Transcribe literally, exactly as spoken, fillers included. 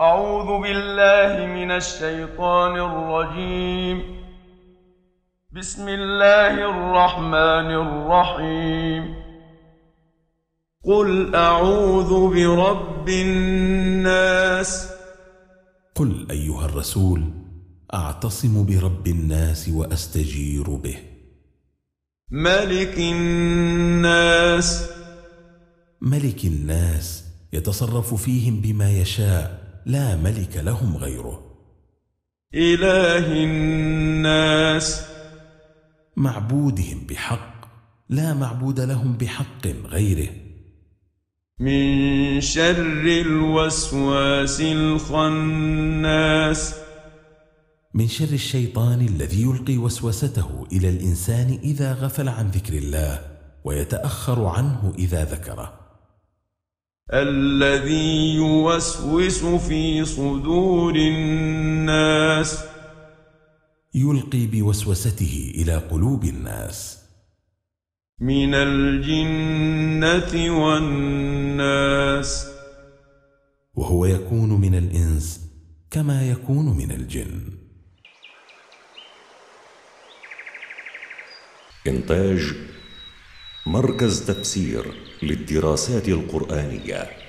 أعوذ بالله من الشيطان الرجيم. بسم الله الرحمن الرحيم. قل أعوذ برب الناس. قل أيها الرسول أعتصم برب الناس وأستجير به. ملك الناس. ملك الناس يتصرف فيهم بما يشاء، لا ملك لهم غيره. إله الناس. معبودهم بحق، لا معبود لهم بحق غيره. من شر الوسواس الخناس. من شر الشيطان الذي يلقي وسوسته إلى الإنسان إذا غفل عن ذكر الله ويتأخر عنه إذا ذكره. الذي يوسوس في صدور الناس. يلقي بوسوسته إلى قلوب الناس. من الجنة والناس. وهو يكون من الإنس كما يكون من الجن. إنتاج مركز تفسير للدراسات القرآنية.